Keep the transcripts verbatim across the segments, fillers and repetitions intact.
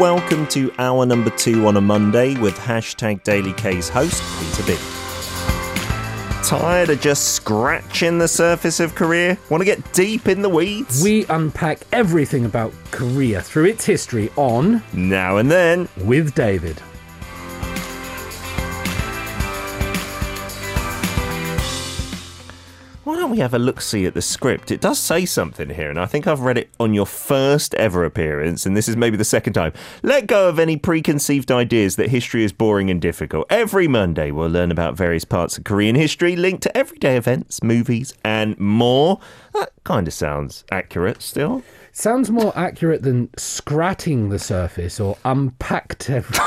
welcome to hour number two on a Monday with hashtag Daily K's host, Peter B. Tired of just scratching the surface of Korea? Want to get deep in the weeds? We unpack everything about Korea through its history on Now and Then with David. Why don't we have a look-see at the script? It does say something here, and I think I've read it on your first ever appearance, and this is maybe the second time. Let go of any preconceived ideas that history is boring and difficult. Every Monday, we'll learn about various parts of Korean history linked to everyday events, movies, and more. That kind of sounds accurate still. Sounds more accurate than scratching the surface or unpacked everything.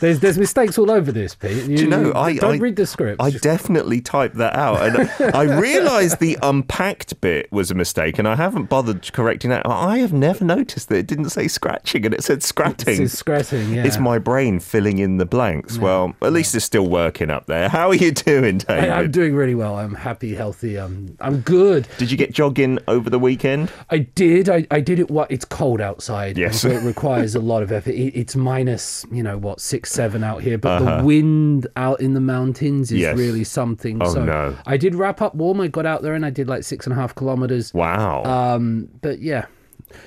There's, there's mistakes all over this, Pete. You, Do you know, I, don't I, read the script. I definitely typed that out. And I realised the unpacked bit was a mistake, and I haven't bothered correcting that. I have never noticed that it didn't say scratching, and it said scratting. It's scratting, yeah. It's my brain filling in the blanks. Yeah. Well, at least it's still working up there. How are you doing, David? I, I'm doing really well. I'm happy, healthy. I'm, I'm good. Did you get jogging over the weekend? I did. I, I did it. What? It's cold outside. Yes. So it requires a lot of effort. It, it's minus, you know, what, six, seven out here, but uh-huh. the wind out in the mountains is yes. really something. Oh, so no. I did wrap up warm. I got out there and I did like six and a half kilometers. Wow. Um, but yeah,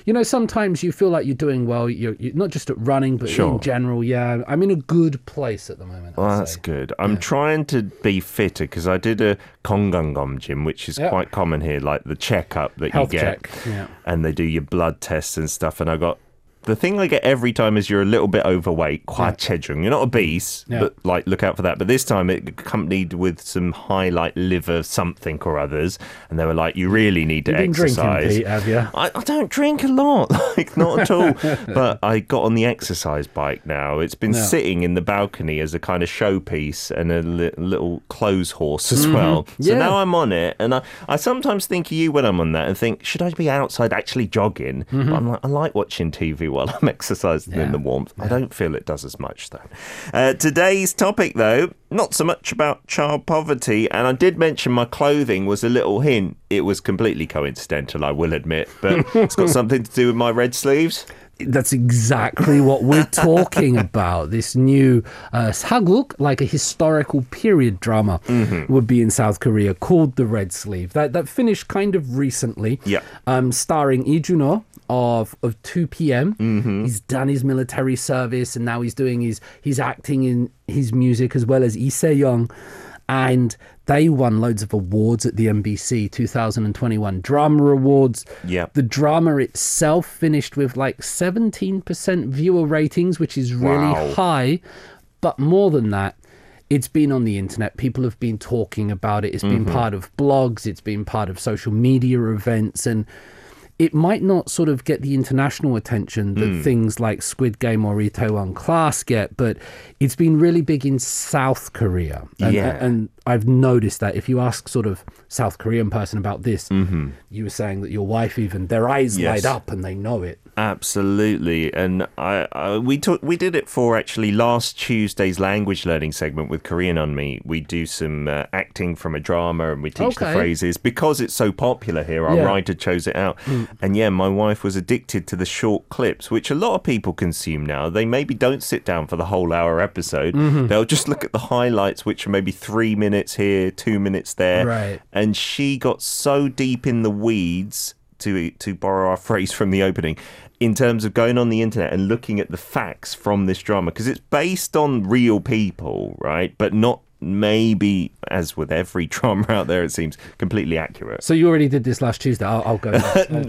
you know, sometimes you feel like you're doing well. You're, you're not just at running, but sure. in general. Yeah, I'm in a good place at the moment. Well, I'd that's say. good. I'm yeah. trying to be fitter because I did a Kongangamjim, which is yep. quite common here, like the checkup that Health you get, check. yeah. and they do your blood tests and stuff. And I got. The thing I get every time is you're a little bit overweight. Yeah. You're not obese, yeah. but like look out for that. But this time it accompanied with some highlight liver something or others. And they were like, you really need to You've exercise. Been drinking, Pete, have you? I, I don't drink a lot, like not at all. But I got on the exercise bike now. It's been yeah. sitting in the balcony as a kind of showpiece and a li- little clothes horse as mm-hmm. well. So yeah. now I'm on it. And I, I sometimes think of you when I'm on that and think, should I be outside actually jogging? Mm-hmm. But I'm like, I like watching T V while I'm exercising yeah. in the warmth. Yeah. I don't feel it does as much, though. Uh, today's topic, though, not so much about child poverty. And I did mention my clothing was a little hint. It was completely coincidental, I will admit. But it's got something to do with my red sleeves. That's exactly what we're talking about. This new uh, saguk, like a historical period drama, mm-hmm. would be in South Korea called The Red Sleeve. That that finished kind of recently, yeah. um, starring Lee Junho of of two P M. Mm-hmm. He's done his military service and now he's doing his, his acting in his music as well as Lee Se-young. And they won loads of awards at the M B C two thousand twenty-one Drama Awards. Yeah. The drama itself finished with like seventeen percent viewer ratings, which is really wow. high. But more than that, it's been on the internet. People have been talking about it. It's mm-hmm. been part of blogs. It's been part of social media events. And it might not sort of get the international attention that mm. things like Squid Game or Itaewon Class get, but it's been really big in South Korea. And, yeah. and I've noticed that if you ask sort of South Korean person about this, mm-hmm. you were saying that your wife even, their eyes yes. light up and they know it. Absolutely. And I, I we took, we did it for actually last Tuesday's language learning segment with Korean on Me. We do some uh, acting from a drama and we teach okay. the phrases. Because it's so popular here, our yeah. writer chose it out. Mm. And yeah, my wife was addicted to the short clips, which a lot of people consume now. They maybe don't sit down for the whole hour episode. Mm-hmm. They'll just look at the highlights, which are maybe three minutes here, two minutes there. Right. And she got so deep in the weeds, to to borrow our phrase from the opening, in terms of going on the internet and looking at the facts from this drama, because it's based on real people, right? But not maybe, as with every drama out there, it seems completely accurate. So you already did this last Tuesday. I'll, I'll go.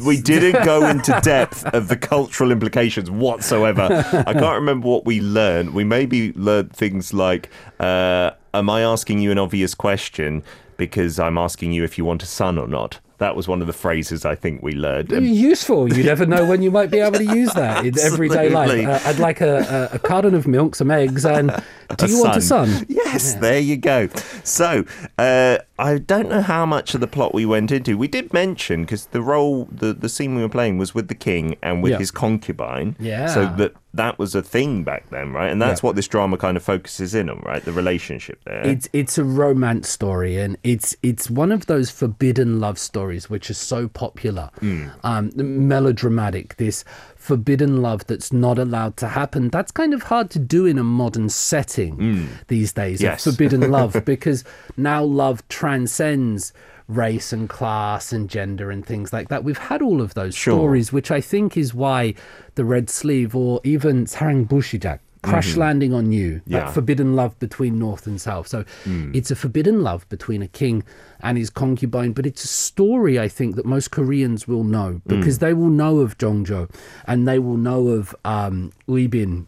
We didn't go into depth of the cultural implications whatsoever. I can't remember what we learned. We maybe learned things like, uh, am I asking you an obvious question because I'm asking you if you want a son or not? That was one of the phrases I think we learned. Um, Useful. You never know when you might be able to use that in everyday life. Uh, I'd like a, a, a carton of milk, some eggs, and do you want a son? Yes, yeah. there you go. So uh, I don't know how much of the plot we went into. We did mention, because the role, the, the scene we were playing was with the king and with yeah. his concubine. Yeah. So that that was a thing back then, right? And that's yeah. what this drama kind of focuses in on, right? The relationship there. It's it's a romance story, and it's it's one of those forbidden love stories which are so popular. Mm. Um, melodramatic, this forbidden love that's not allowed to happen. That's kind of hard to do in a modern setting mm. these days, yes. forbidden love, because now love transcends race and class and gender and things like that. We've had all of those sure. stories, which I think is why The Red Sleeve or even Sarang Bushijak, Crash mm-hmm. Landing on You, yeah. that forbidden love between North and South. So mm. it's a forbidden love between a king and his concubine, but it's a story, I think, that most Koreans will know because mm. they will know of Jeongjo and they will know of um, Uibin,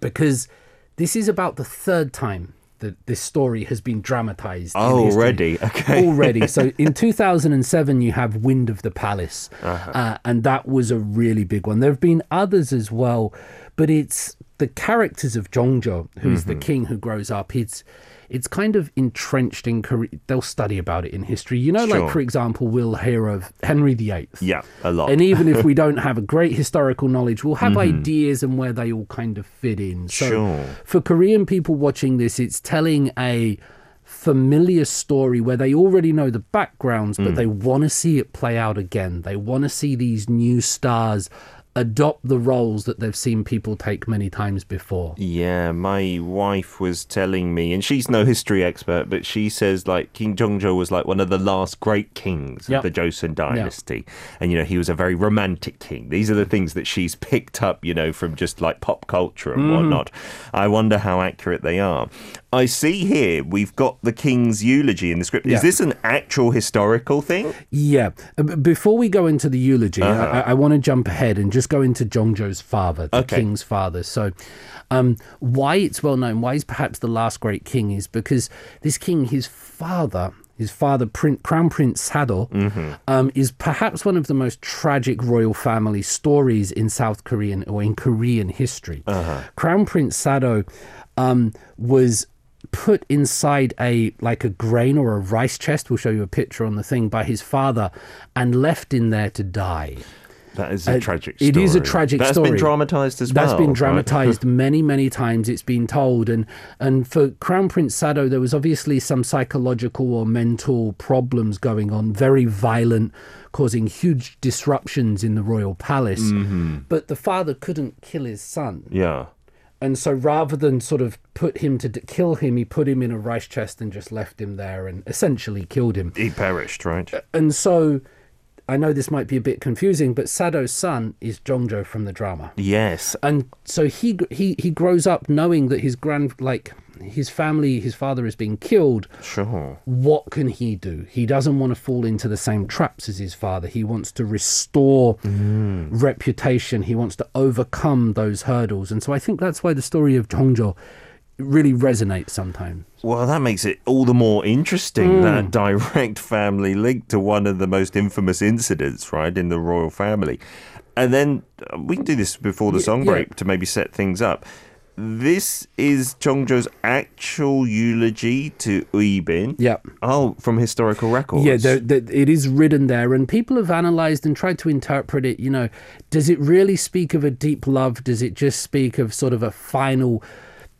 because this is about the third time that this story has been dramatized. Oh, already, okay. Already. So in two thousand seven, you have Wind of the Palace, uh-huh. uh, and that was a really big one. There have been others as well, but it's the characters of Jeongjo, who's mm-hmm. the king who grows up. It's it's kind of entrenched in Korea. They'll study about it in history. You know, sure. like, for example, we'll hear of Henry the Eighth. Yeah, a lot. And even if we don't have a great historical knowledge, we'll have mm-hmm. ideas and where they all kind of fit in. So sure. for Korean people watching this, it's telling a familiar story where they already know the backgrounds, but mm. they want to see it play out again. They want to see these new stars adopt the roles that they've seen people take many times before. Yeah, my wife was telling me, and she's no history expert, but she says, like, King Jeongjo was like one of the last great kings yep. of the Joseon dynasty. Yep. And, you know, he was a very romantic king. These are the things that she's picked up, you know, from just like pop culture and mm. whatnot. I wonder how accurate they are. I see here we've got the king's eulogy in the script. Yep. Is this an actual historical thing? Yeah. Before we go into the eulogy, uh-huh. I, I want to jump ahead and just go into Jeongjo's father, the okay. king's father. So um, why it's well known, why he's perhaps the last great king, is because this king, his father, his father, Prince, Crown Prince Sado, mm-hmm. um, is perhaps one of the most tragic royal family stories in South Korean or in Korean history. Uh-huh. Crown Prince Sado um, was put inside a like a grain or a rice chest, we'll show you a picture on the thing, by his father and left in there to die. That is a uh, tragic story. It is a tragic That's story. That's been dramatised as That's well. That's been dramatised right? many, many times. It's been told. And and for Crown Prince Sado, there was obviously some psychological or mental problems going on, very violent, causing huge disruptions in the royal palace. Mm-hmm. But the father couldn't kill his son. Yeah. And so rather than sort of put him to d- kill him, he put him in a rice chest and just left him there and essentially killed him. He perished, right? And so, I know this might be a bit confusing, but Sado's son is Jeongjo from the drama. Yes. And so he he he grows up knowing that his grand like his family, his father has been killed. Sure. What can he do? He doesn't want to fall into the same traps as his father. He wants to restore mm. reputation. He wants to overcome those hurdles. And so I think that's why the story of Jeongjo really resonates sometimes. Well, that makes it all the more interesting, mm. that direct family link to one of the most infamous incidents, right, in the royal family. And then uh, we can do this before the yeah, song break yeah. to maybe set things up. This is Jeongjo's actual eulogy to Uibin. Yeah. Oh, from historical records. Yeah, they're, they're, it is written there, and people have analysed and tried to interpret it. You know, does it really speak of a deep love? Does it just speak of sort of a final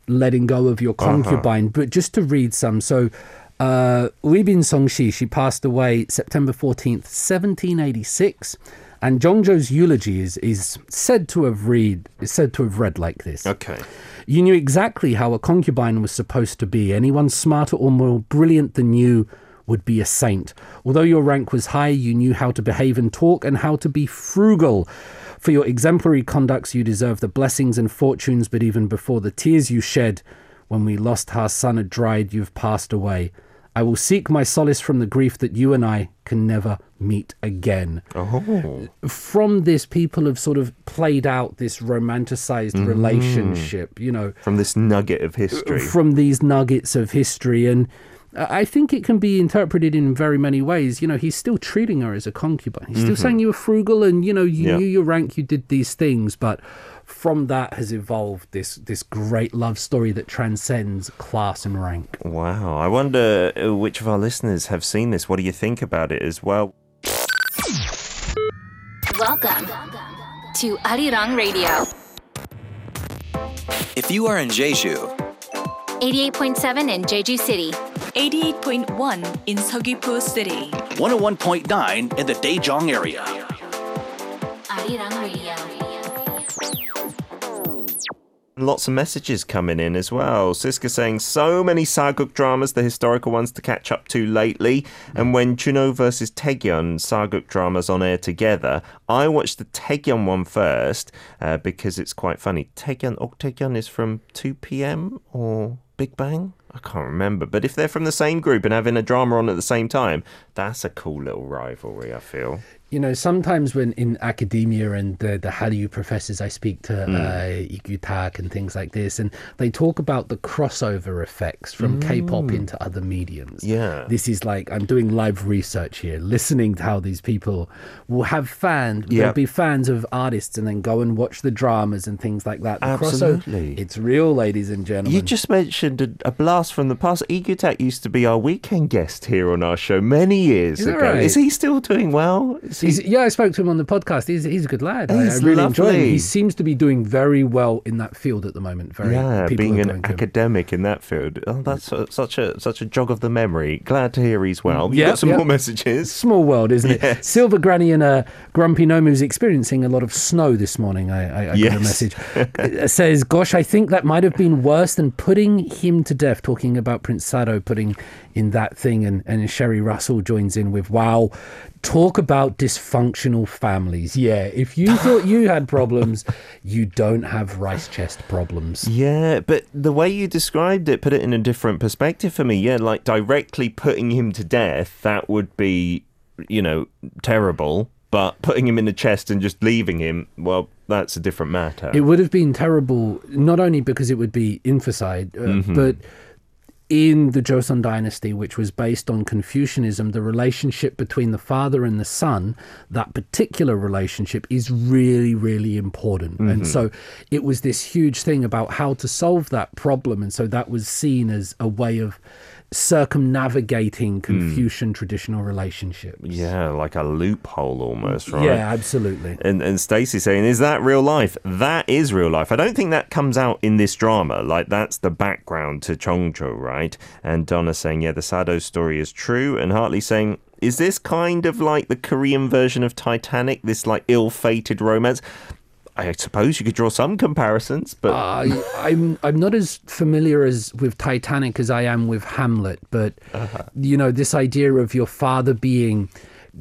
letting go of your concubine? Uh-huh. But just to read some. So uh, Uibin Songshi, she passed away September fourteenth, seventeen eighty-six. And Jeongjo's eulogy is, is said to have read is said to have read like this. Okay. You knew exactly how a concubine was supposed to be. Anyone smarter or more brilliant than you would be a saint. Although your rank was high, you knew how to behave and talk and how to be frugal. For your exemplary conducts, you deserve the blessings and fortunes, but even before the tears you shed, when we lost our son had dried, you've passed away. I will seek my solace from the grief that you and I can never meet again. Oh. From this, people have sort of played out this romanticized mm. relationship, you know. From this nugget of history. From these nuggets of history. And I think it can be interpreted in very many ways. You know, he's still treating her as a concubine. He's still mm-hmm. saying you were frugal and, you know, you yeah. knew your rank, you did these things. But from that has evolved this this great love story that transcends class and rank. Wow. I wonder which of our listeners have seen this. What do you think about it as well? Welcome to Arirang Radio. If you are in Jeju, eighty-eight point seven in Jeju City, eighty-eight point one in Seogwipo City, one oh one point nine in the Daejeong area. Lots of messages coming in as well. Siska saying, so many Saguk dramas, the historical ones to catch up to lately. And when Juno versus Taegyeon Saguk dramas on air together, I watched the Taegyeon one first uh, because it's quite funny. Taegyeon, Ok Taegyeon is from two p m or Big Bang? I can't remember. But if they're from the same group and having a drama on at the same time, that's a cool little rivalry, I feel. You know, sometimes when in academia and the, the Hallyu professors, I speak to mm. uh, Ikutak and things like this, and they talk about the crossover effects from mm. K-pop into other mediums. Yeah. This is like, I'm doing live research here, listening to how these people will have fans, yep. they'll be fans of artists and then go and watch the dramas and things like that. The Absolutely. Crossover, it's real, ladies and gentlemen. You just mentioned a, a blast from the past. Ikutak used to be our weekend guest here on our show many years is ago. Right? Is he still doing well? Is He's, yeah, I spoke to him on the podcast. He's, he's a good lad. He's I, I really lovely. enjoy him. He seems to be doing very well in that field at the moment. Very, yeah, being an academic in that field. Oh, that's a, such a such a jog of the memory. Glad to hear he's well. You've yep, got some yep. more messages. Small world, isn't it? Yes. Silver Granny and uh, Grumpy Gnome, who's experiencing a lot of snow this morning. I, I, I yes. got a message. It says, gosh, I think that might have been worse than putting him to death, talking about Prince Sado putting in that thing. And, and Sherry Russell joins in with, wow, talk about dysfunctional families. Yeah, if you thought you had problems, you don't have rice chest problems. Yeah, but the way you described it put it in a different perspective for me. Yeah, like directly putting him to death, that would be, you know, terrible. But putting him in the chest and just leaving him, well, that's a different matter. It would have been terrible, not only because it would be infanticide, uh, mm-hmm. but in the Joseon dynasty, which was based on Confucianism, the relationship between the father and the son, that particular relationship is really, really important. Mm-hmm. And so it was this huge thing about how to solve that problem. And so that was seen as a way of circumnavigating Confucian mm. traditional relationships. Yeah, like a loophole almost, right? Yeah, absolutely. And and Stacey saying, is that real life? That is real life. I don't think that comes out in this drama. Like, that's the background to Jeongjo, right? And Donna saying, yeah, the Sado story is true. And Hartley saying, is this kind of like the Korean version of Titanic, this like ill-fated romance? I suppose you could draw some comparisons, but uh, I'm I'm not as familiar as with Titanic as I am with Hamlet. But uh-huh. you know, this idea of your father being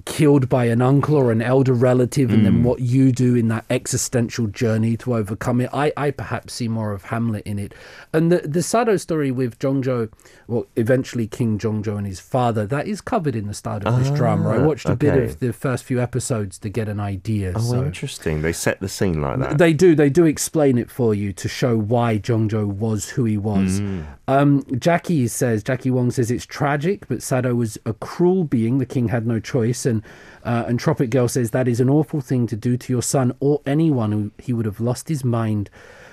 killed by an uncle or an elder relative, and mm. then what you do in that existential journey to overcome it. I, I perhaps see more of Hamlet in it, and the the Sado story with Jeongjo, well, eventually King Jeongjo and his father, that is covered in the start of this ah, drama. I watched a okay. bit of the first few episodes to get an idea. Oh, so interesting! They set the scene like that. They do. They do explain it for you to show why Jeongjo was who he was. Mm. Um, Jackie says, Jackie Wong says, it's tragic, but Sado was a cruel being. The king had no choice. And, uh, and Tropic Girl says that is an awful thing to do to your son or anyone. Who he would have lost his mind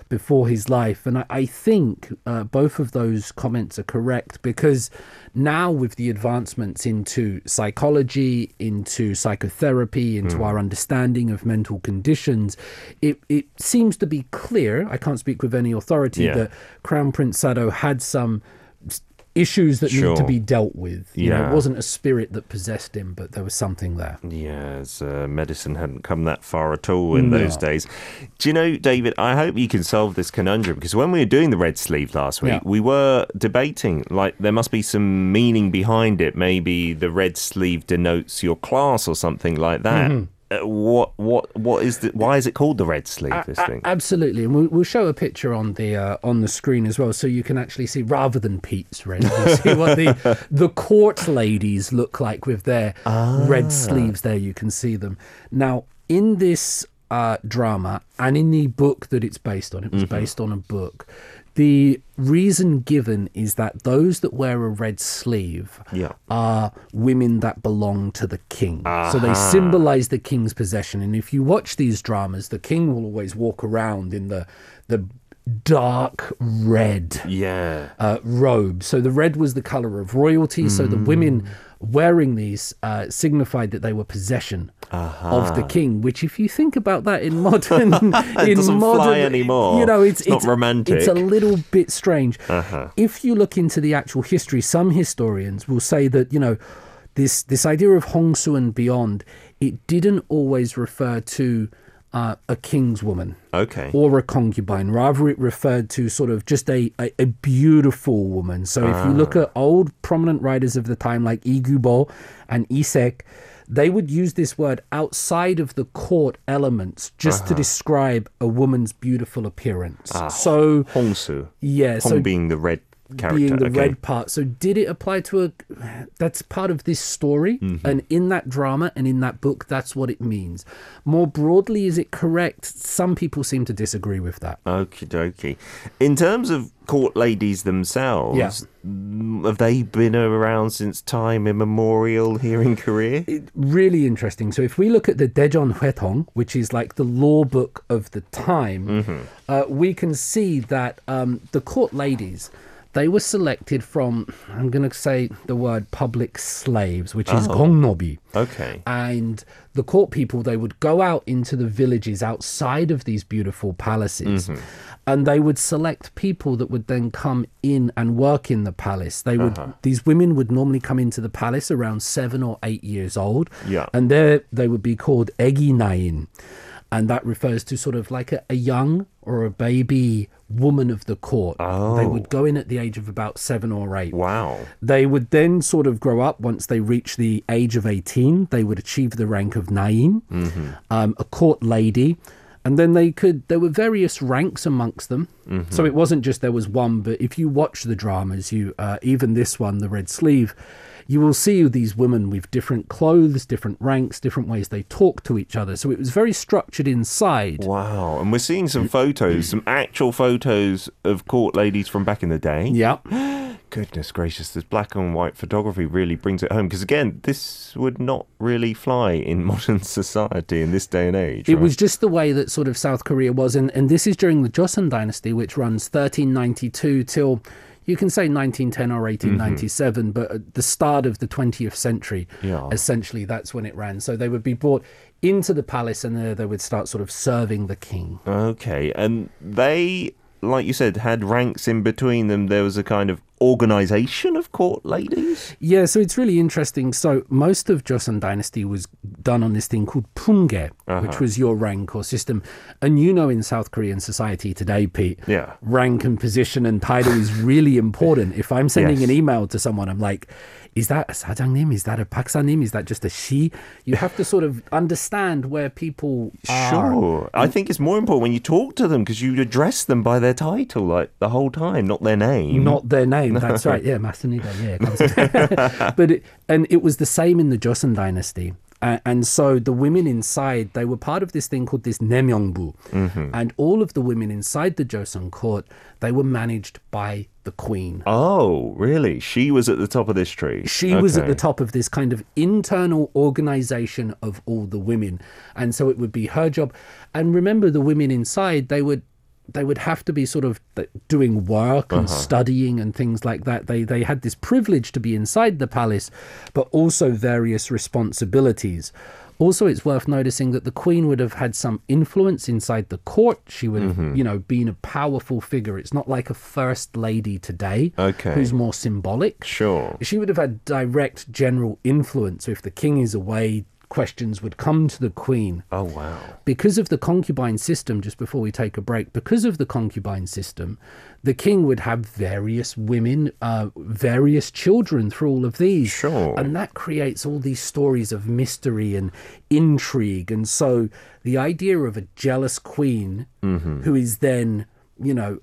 before his life. And I, I think uh, both of those comments are correct, because now with the advancements into psychology, into psychotherapy, into mm. our understanding of mental conditions, it, it seems to be clear, I can't speak with any authority, yeah. that Crown Prince Sado had some issues that sure. need to be dealt with. You yeah. know, it wasn't a spirit that possessed him, but there was something there. Yeah, uh, medicine hadn't come that far at all in no. those days. Do you know, David, I hope you can solve this conundrum, because when we were doing the Red Sleeve last week, yeah. we were debating, like, there must be some meaning behind it. Maybe the Red Sleeve denotes your class or something like that. Mm-hmm. What what what is the why is it called the Red Sleeve? This a- thing absolutely, and we'll, we'll show a picture on the uh, on the screen as well, so you can actually see rather than Pete's red. We'll see what the the court ladies look like with their ah. red sleeves. There you can see them now in this uh, drama and in the book that it's based on. It was mm-hmm. based on a book. The reason given is that those that wear a red sleeve yeah. are women that belong to the king. Uh-huh. So they symbolize the king's possession. And if you watch these dramas, the king will always walk around in the the dark red yeah. uh, robe. So the red was the color of royalty. Mm. So the women wearing these uh, signified that they were possession uh-huh. of the king, which, if you think about that in modern, it in doesn't modern, fly anymore. You know, it's, it's, it's not romantic. It's a little bit strange. Uh-huh. If you look into the actual history, some historians will say that, you know, this this idea of Hongsu and beyond, it didn't always refer to uh, a king's woman, okay, or a concubine. Rather, it referred to sort of just a, a, a beautiful woman. So ah. if you look at old prominent writers of the time like Igubo and Isek, they would use this word outside of the court elements just uh-huh. to describe a woman's beautiful appearance. Ah, so Hongsu. Yeah. Hong so being the red character. Being the okay. red part. So did it apply to a... That's part of this story. Mm-hmm. And in that drama and in that book, that's what it means. More broadly, is it correct? Some people seem to disagree with that. Okie dokie. In terms of court ladies themselves, yeah. have they been around since time immemorial here in Korea? It, really interesting. So if we look at the Dejon Huetong, which is like the law book of the time, mm-hmm. uh, we can see that um, the court ladies... They were selected from, I'm going to say the word public slaves, which oh. is gong-nobi. Okay. And the court people, they would go out into the villages outside of these beautiful palaces, mm-hmm. and they would select people that would then come in and work in the palace. They would, uh-huh. these women would normally come into the palace around seven or eight years old, yeah. and there they would be called eginain. And that refers to sort of like a, a young or a baby woman of the court. Oh. They would go in at the age of about seven or eight. Wow. They would then sort of grow up. Once they reach the age of eighteen, they would achieve the rank of nain, mm-hmm. um, a court lady. And then they could, there were various ranks amongst them. Mm-hmm. So it wasn't just there was one, but if you watch the dramas, you uh, even this one, The Red Sleeve, you will see these women with different clothes, different ranks, different ways they talk to each other. So it was very structured inside. Wow. And we're seeing some photos, some actual photos of court ladies from back in the day. Yeah. Goodness gracious, this black and white photography really brings it home. Because again, this would not really fly in modern society in this day and age. It right? was just the way that sort of South Korea was. And, and this is during the Joseon dynasty, which runs thirteen ninety-two till... You can say nineteen ten or eighteen ninety-seven, mm-hmm. but at the start of the twentieth century, yeah. essentially, that's when it ran. So they would be brought into the palace and there they would start sort of serving the king. Okay, and they, like you said, had ranks in between them. There was a kind of organisation of court ladies? Yeah, so it's really interesting. So most of Joseon dynasty was done on this thing called pungge, uh-huh. which was your rank or system. And you know in South Korean society today, Pete, yeah. rank and position and title is really important. If I'm sending yes. an email to someone, I'm like, is that a sajangnim? Is that a paksanim? Is that just a she? You have to sort of understand where people are. Sure. And I think it's more important when you talk to them because you address them by their title like the whole time, not their name. Not their name. That's right, yeah, Masanido, yeah. But it, and it was the same in the Joseon dynasty. Uh, and so the women inside, they were part of this thing called this nemyeongbu. Mm-hmm. And all of the women inside the Joseon court, they were managed by the queen. Oh, really? She was at the top of this tree? She okay. was at the top of this kind of internal organization of all the women. And so it would be her job. And remember, the women inside, they would... they would have to be sort of doing work and uh-huh. studying and things like that. They they had this privilege to be inside the palace, but also various responsibilities. Also, it's worth noticing that the queen would have had some influence inside the court. She would have, mm-hmm. you know, been a powerful figure. It's not like a first lady today okay. who's more symbolic. Sure. She would have had direct general influence. So if the king is away, questions would come to the queen. Oh, wow. Because of the concubine system, just before we take a break, because of the concubine system, the king would have various women, uh, various children through all of these. Sure. And that creates all these stories of mystery and intrigue. And so the idea of a jealous queen mm-hmm. who is then, you know,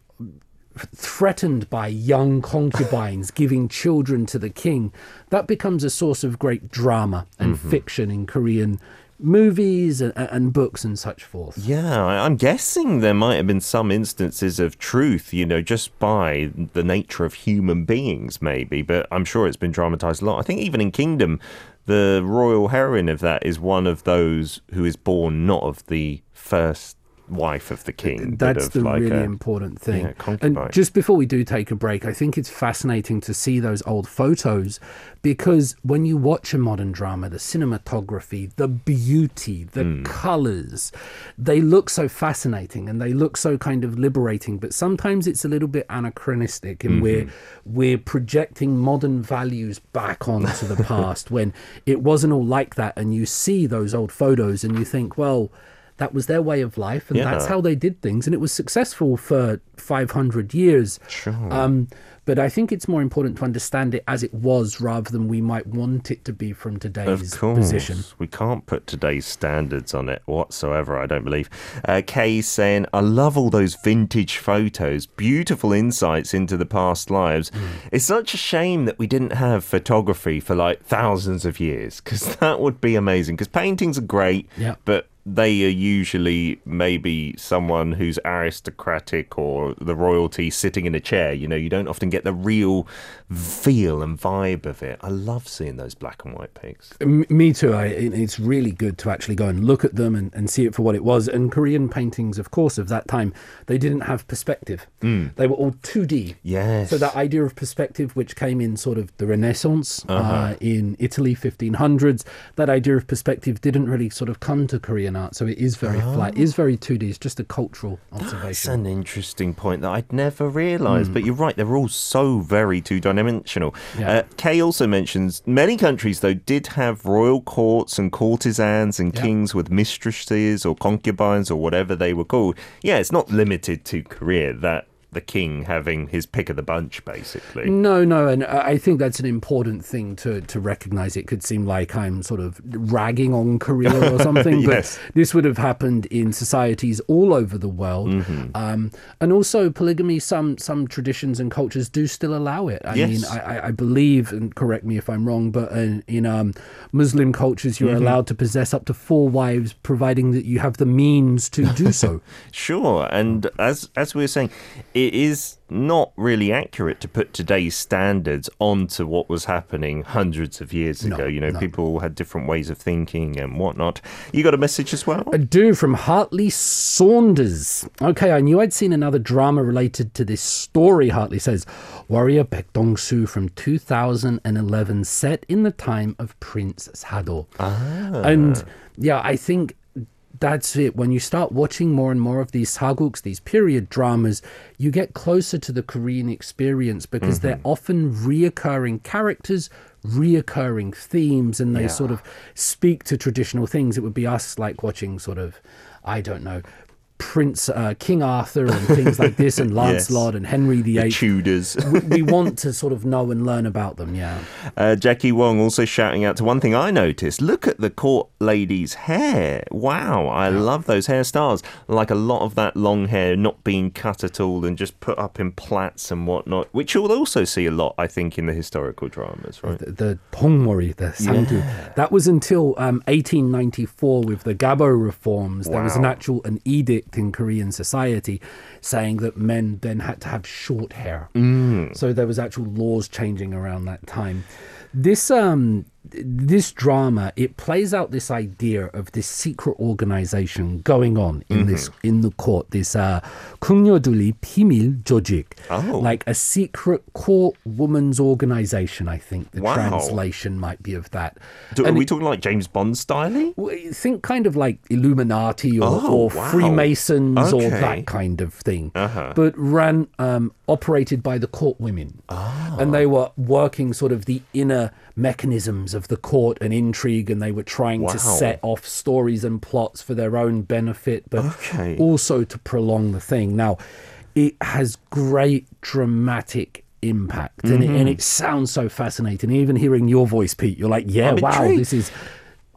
threatened by young concubines giving children to the king, that becomes a source of great drama and mm-hmm. fiction in Korean movies and, and books and such forth. Yeah, I'm guessing there might have been some instances of truth, you know, just by the nature of human beings maybe, but I'm sure it's been dramatized a lot. I think even in Kingdom, the royal heroine of that is one of those who is born not of the first wife of the king. That's the like really a, important thing. Yeah, and just before we do take a break, I think it's fascinating to see those old photos, because when you watch a modern drama, the cinematography, the beauty, the mm. colours, they look so fascinating and they look so kind of liberating, but sometimes it's a little bit anachronistic and mm-hmm. we're, we're projecting modern values back onto the past when it wasn't all like that. And you see those old photos and you think, well, That was their way of life, and yeah. that's how they did things. And it was successful for five hundred years. Sure. Um, but I think it's more important to understand it as it was rather than we might want it to be from today's of course. Position. We can't put today's standards on it whatsoever, I don't believe. Uh, Kay's saying, I love all those vintage photos, beautiful insights into the past lives. Mm. It's such a shame that we didn't have photography for like thousands of years, because that would be amazing. Because paintings are great, yeah. but they are usually maybe someone who's aristocratic or the royalty sitting in a chair. You know, you don't often get the real feel and vibe of it. I love seeing those black and white pics. Me too. I, it's really good to actually go and look at them and, and see it for what it was. And Korean paintings, of course, of that time, they didn't have perspective. Mm. They were all two D. Yes. So that idea of perspective, which came in sort of the Renaissance uh-huh. uh, in Italy, fifteen hundreds, that idea of perspective didn't really sort of come to Korean art, so it is very oh. flat, it is very two D, it's just a cultural observation. That's an interesting point that I'd never realised, mm. but you're right, they're all so very two-dimensional. Yeah. Uh, Kay also mentions, many countries though did have royal courts and courtesans and yeah. kings with mistresses or concubines or whatever they were called. Yeah, it's not limited to Korea, that the king having his pick of the bunch, basically. No, no, and I think that's an important thing to, to recognise. It could seem like I'm sort of ragging on Korea or something, yes. but this would have happened in societies all over the world. Mm-hmm. Um, and also polygamy, some some traditions and cultures do still allow it. I yes. mean, I, I believe, and correct me if I'm wrong, but in, in um, Muslim cultures, you're mm-hmm. allowed to possess up to four wives, providing that you have the means to do so. Sure, and as, as we were saying, it is not really accurate to put today's standards onto what was happening hundreds of years ago. No, you know, no. people had different ways of thinking and whatnot. You got a message as well? I do, from Hartley Saunders. Okay, I knew I'd seen another drama related to this story, Hartley says. Warrior Baek Dong-soo from two thousand eleven, set in the time of Prince Sado. Ah. And yeah, I think that's it. When you start watching more and more of these saguks, these period dramas, you get closer to the Korean experience because mm-hmm. they're often reoccurring characters, reoccurring themes, and they yeah. sort of speak to traditional things. It would be us like watching sort of, I don't know, Prince uh, King Arthur and things like this, and Lancelot yes. and Henry the Eighth. The Tudors. we, we want to sort of know and learn about them, yeah. Uh, Jackie Wong also shouting out to one thing I noticed. Look at the court lady's hair. Wow, I yeah. love those hairstyles. Like a lot of that long hair not being cut at all and just put up in plaits and whatnot, which you'll also see a lot, I think, in the historical dramas, right? The, the tong-mori, the sang-du. Yeah. That was until um, eighteen ninety-four with the Gabo reforms. Wow. There was an actual an edict in Korean society saying that men then had to have short hair. Mm. So there was actual laws changing around that time. This um this drama, it plays out this idea of this secret organization going on in mm-hmm. this in the court, this uh Kungyoduli Pimil Jodik. Oh. Like a secret court woman's organization, I think the wow. translation might be of that. Do, are we it, talking like James Bond styling? Think kind of like Illuminati or, oh, or wow. Freemasons okay. or that kind of thing. Uh-huh. But ran um operated by the court women. Oh. And they were working sort of the inner mechanisms of the court and intrigue, and they were trying wow. to set off stories and plots for their own benefit, but okay. also to prolong the thing. Now, it has great dramatic impact, mm-hmm. and, it, and it sounds so fascinating. Even hearing your voice, Pete, you're like, yeah, I'm wow, intrigued. This is...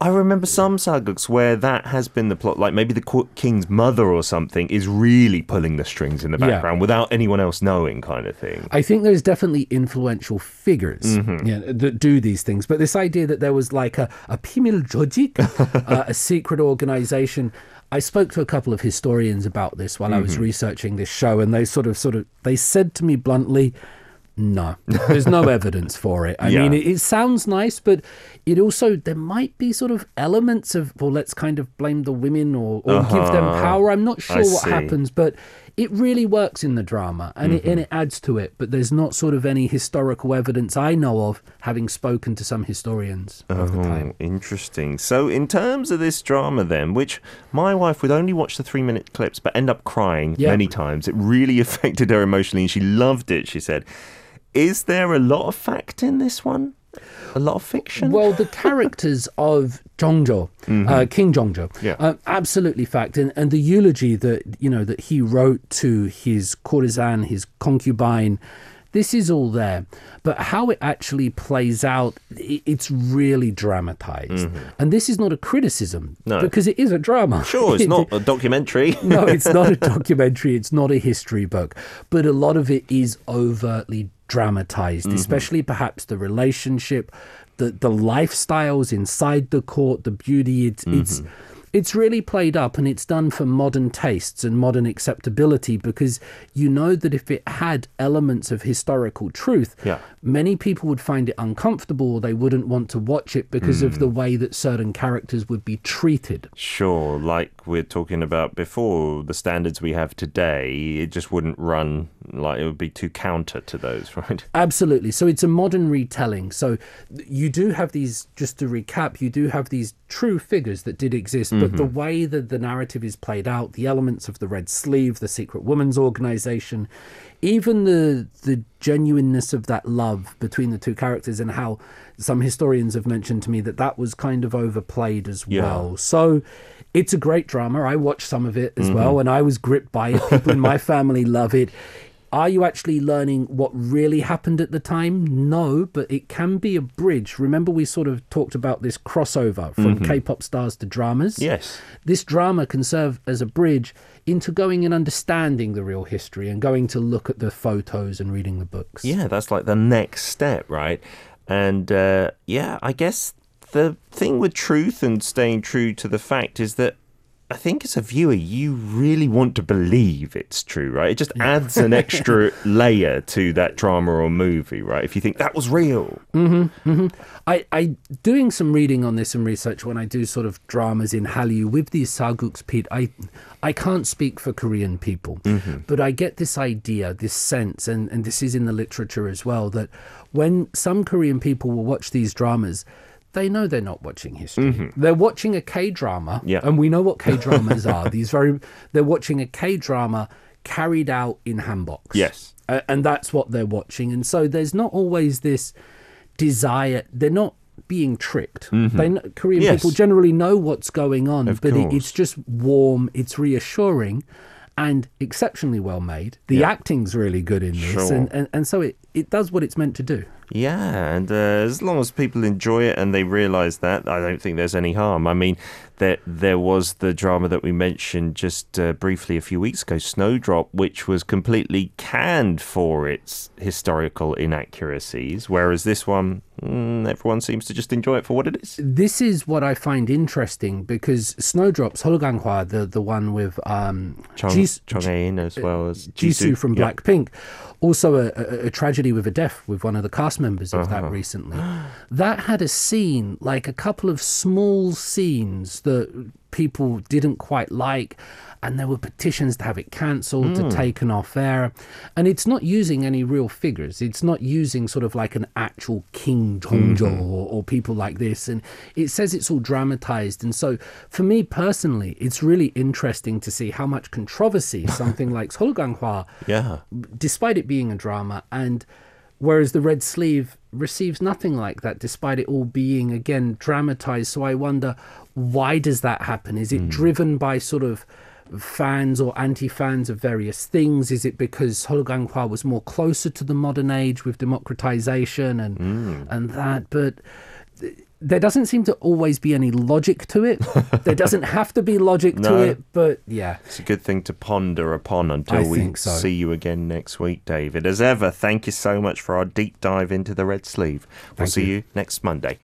I remember some saguks where that has been the plot, like maybe the king's mother or something is really pulling the strings in the background yeah. without anyone else knowing, kind of thing. I think there's definitely influential figures mm-hmm. yeah, that do these things. But this idea that there was like a, a Pimil Jodik, uh, a secret organization. I spoke to a couple of historians about this while mm-hmm. I was researching this show, and they sort of, sort of, they said to me bluntly, no, there's no evidence for it. I yeah. mean, it, it sounds nice, but it also, there might be sort of elements of, well, let's kind of blame the women or, or uh-huh. give them power. I'm not sure I what see. happens, but it really works in the drama and, mm-hmm. it, and it adds to it. But there's not sort of any historical evidence I know of, having spoken to some historians oh, of the time. Interesting. So in terms of this drama then, which my wife would only watch the three-minute clips but end up crying yep. many times. It really affected her emotionally and she loved it, she said. Is there a lot of fact in this one? A lot of fiction? Well, the characters of Jeongjo, mm-hmm. uh, King Jeongjo, yeah. uh, absolutely fact. And, and the eulogy that, you know, that he wrote to his courtesan, his concubine, this is all there. But how it actually plays out, it's really dramatized. Mm-hmm. And this is not a criticism, no. because it is a drama. Sure, it's not a documentary. No, it's not a documentary. It's not a history book. But a lot of it is overtly dramatized, mm-hmm. especially perhaps the relationship, the the lifestyles inside the court, the beauty. It's mm-hmm. it's it's really played up, and it's done for modern tastes and modern acceptability, because you know that if it had elements of historical truth, yeah. many people would find it uncomfortable, or they wouldn't want to watch it because mm. of the way that certain characters would be treated. Sure, like we're talking about before, the standards we have today, it just wouldn't run, like it would be too counter to those, right? Absolutely. So it's a modern retelling. So you do have these, just to recap, you do have these true figures that did exist, mm-hmm. but the way that the narrative is played out, the elements of the Red Sleeve, the Secret Woman's Organization, even the the genuineness of that love between the two characters, and how some historians have mentioned to me that that was kind of overplayed as yeah. well. So it's a great drama. I watched some of it as mm-hmm. well, and I was gripped by it. People in my family love it. Are you actually learning what really happened at the time? No, but it can be a bridge. Remember, we sort of talked about this crossover from mm-hmm. K-pop stars to dramas. Yes. This drama can serve as a bridge into going and understanding the real history and going to look at the photos and reading the books. Yeah, that's like the next step, right? And uh, yeah, I guess the thing with truth and staying true to the fact is that I think as a viewer, you really want to believe it's true, right? It just adds an extra layer to that drama or movie, right? If you think that was real. Mm-hmm, mm-hmm. I, I doing some reading on this and research when I do sort of dramas in Hallyu with these saguks, Pete, I, I can't speak for Korean people, mm-hmm. but I get this idea, this sense, and, and this is in the literature as well, that when some Korean people will watch these dramas, they know they're not watching history. Mm-hmm. They're watching a K-drama, yeah. and we know what K-dramas are. These very, they're watching a K-drama carried out in hanboks. Yes. Uh, and that's what they're watching. And so there's not always this desire. They're not being tricked. Mm-hmm. They know, Korean yes. people generally know what's going on, of but it, it's just warm, it's reassuring, and exceptionally well made. The yeah. acting's really good in this, sure. and, and, and so it, it does what it's meant to do. Yeah, and uh, as long as people enjoy it and they realise that, I don't think there's any harm. I mean, there, there was the drama that we mentioned just uh, briefly a few weeks ago, Snowdrop, which was completely canned for its historical inaccuracies, whereas this one, mm, everyone seems to just enjoy it for what it is. This is what I find interesting, because Snowdrop's Hologanghwa, the, the one with um, Jeonghae-in as well as Jisoo, Jisoo from yep. Blackpink, also a, a, a tragedy with a death with one of the cast members of uh-huh. that recently. That had a scene, like a couple of small scenes that people didn't quite like, and there were petitions to have it cancelled, mm. to taken off air. And it's not using any real figures. It's not using sort of like an actual King Jeongjo mm-hmm. or, or people like this. And it says it's all dramatized. And so for me personally, it's really interesting to see how much controversy something like Hologanghwa, yeah. despite it being a drama, and whereas the Red Sleeve receives nothing like that, despite it all being, again, dramatized. So I wonder, why does that happen? Is it mm. driven by sort of fans or anti-fans of various things? Is it because Hologanghwa was more closer to the modern age with democratization and mm. and that? But there doesn't seem to always be any logic to it. There doesn't have to be logic no, to it, but yeah. It's a good thing to ponder upon until I we so. see you again next week, David. As ever, thank you so much for our deep dive into the Red Sleeve. We'll thank see you. you next Monday.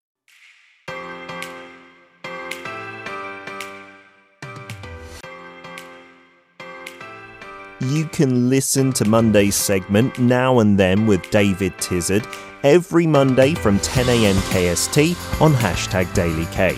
You can listen to Monday's segment, Now and Then with David Tizard, every Monday from ten a.m. K S T on hashtag Daily K.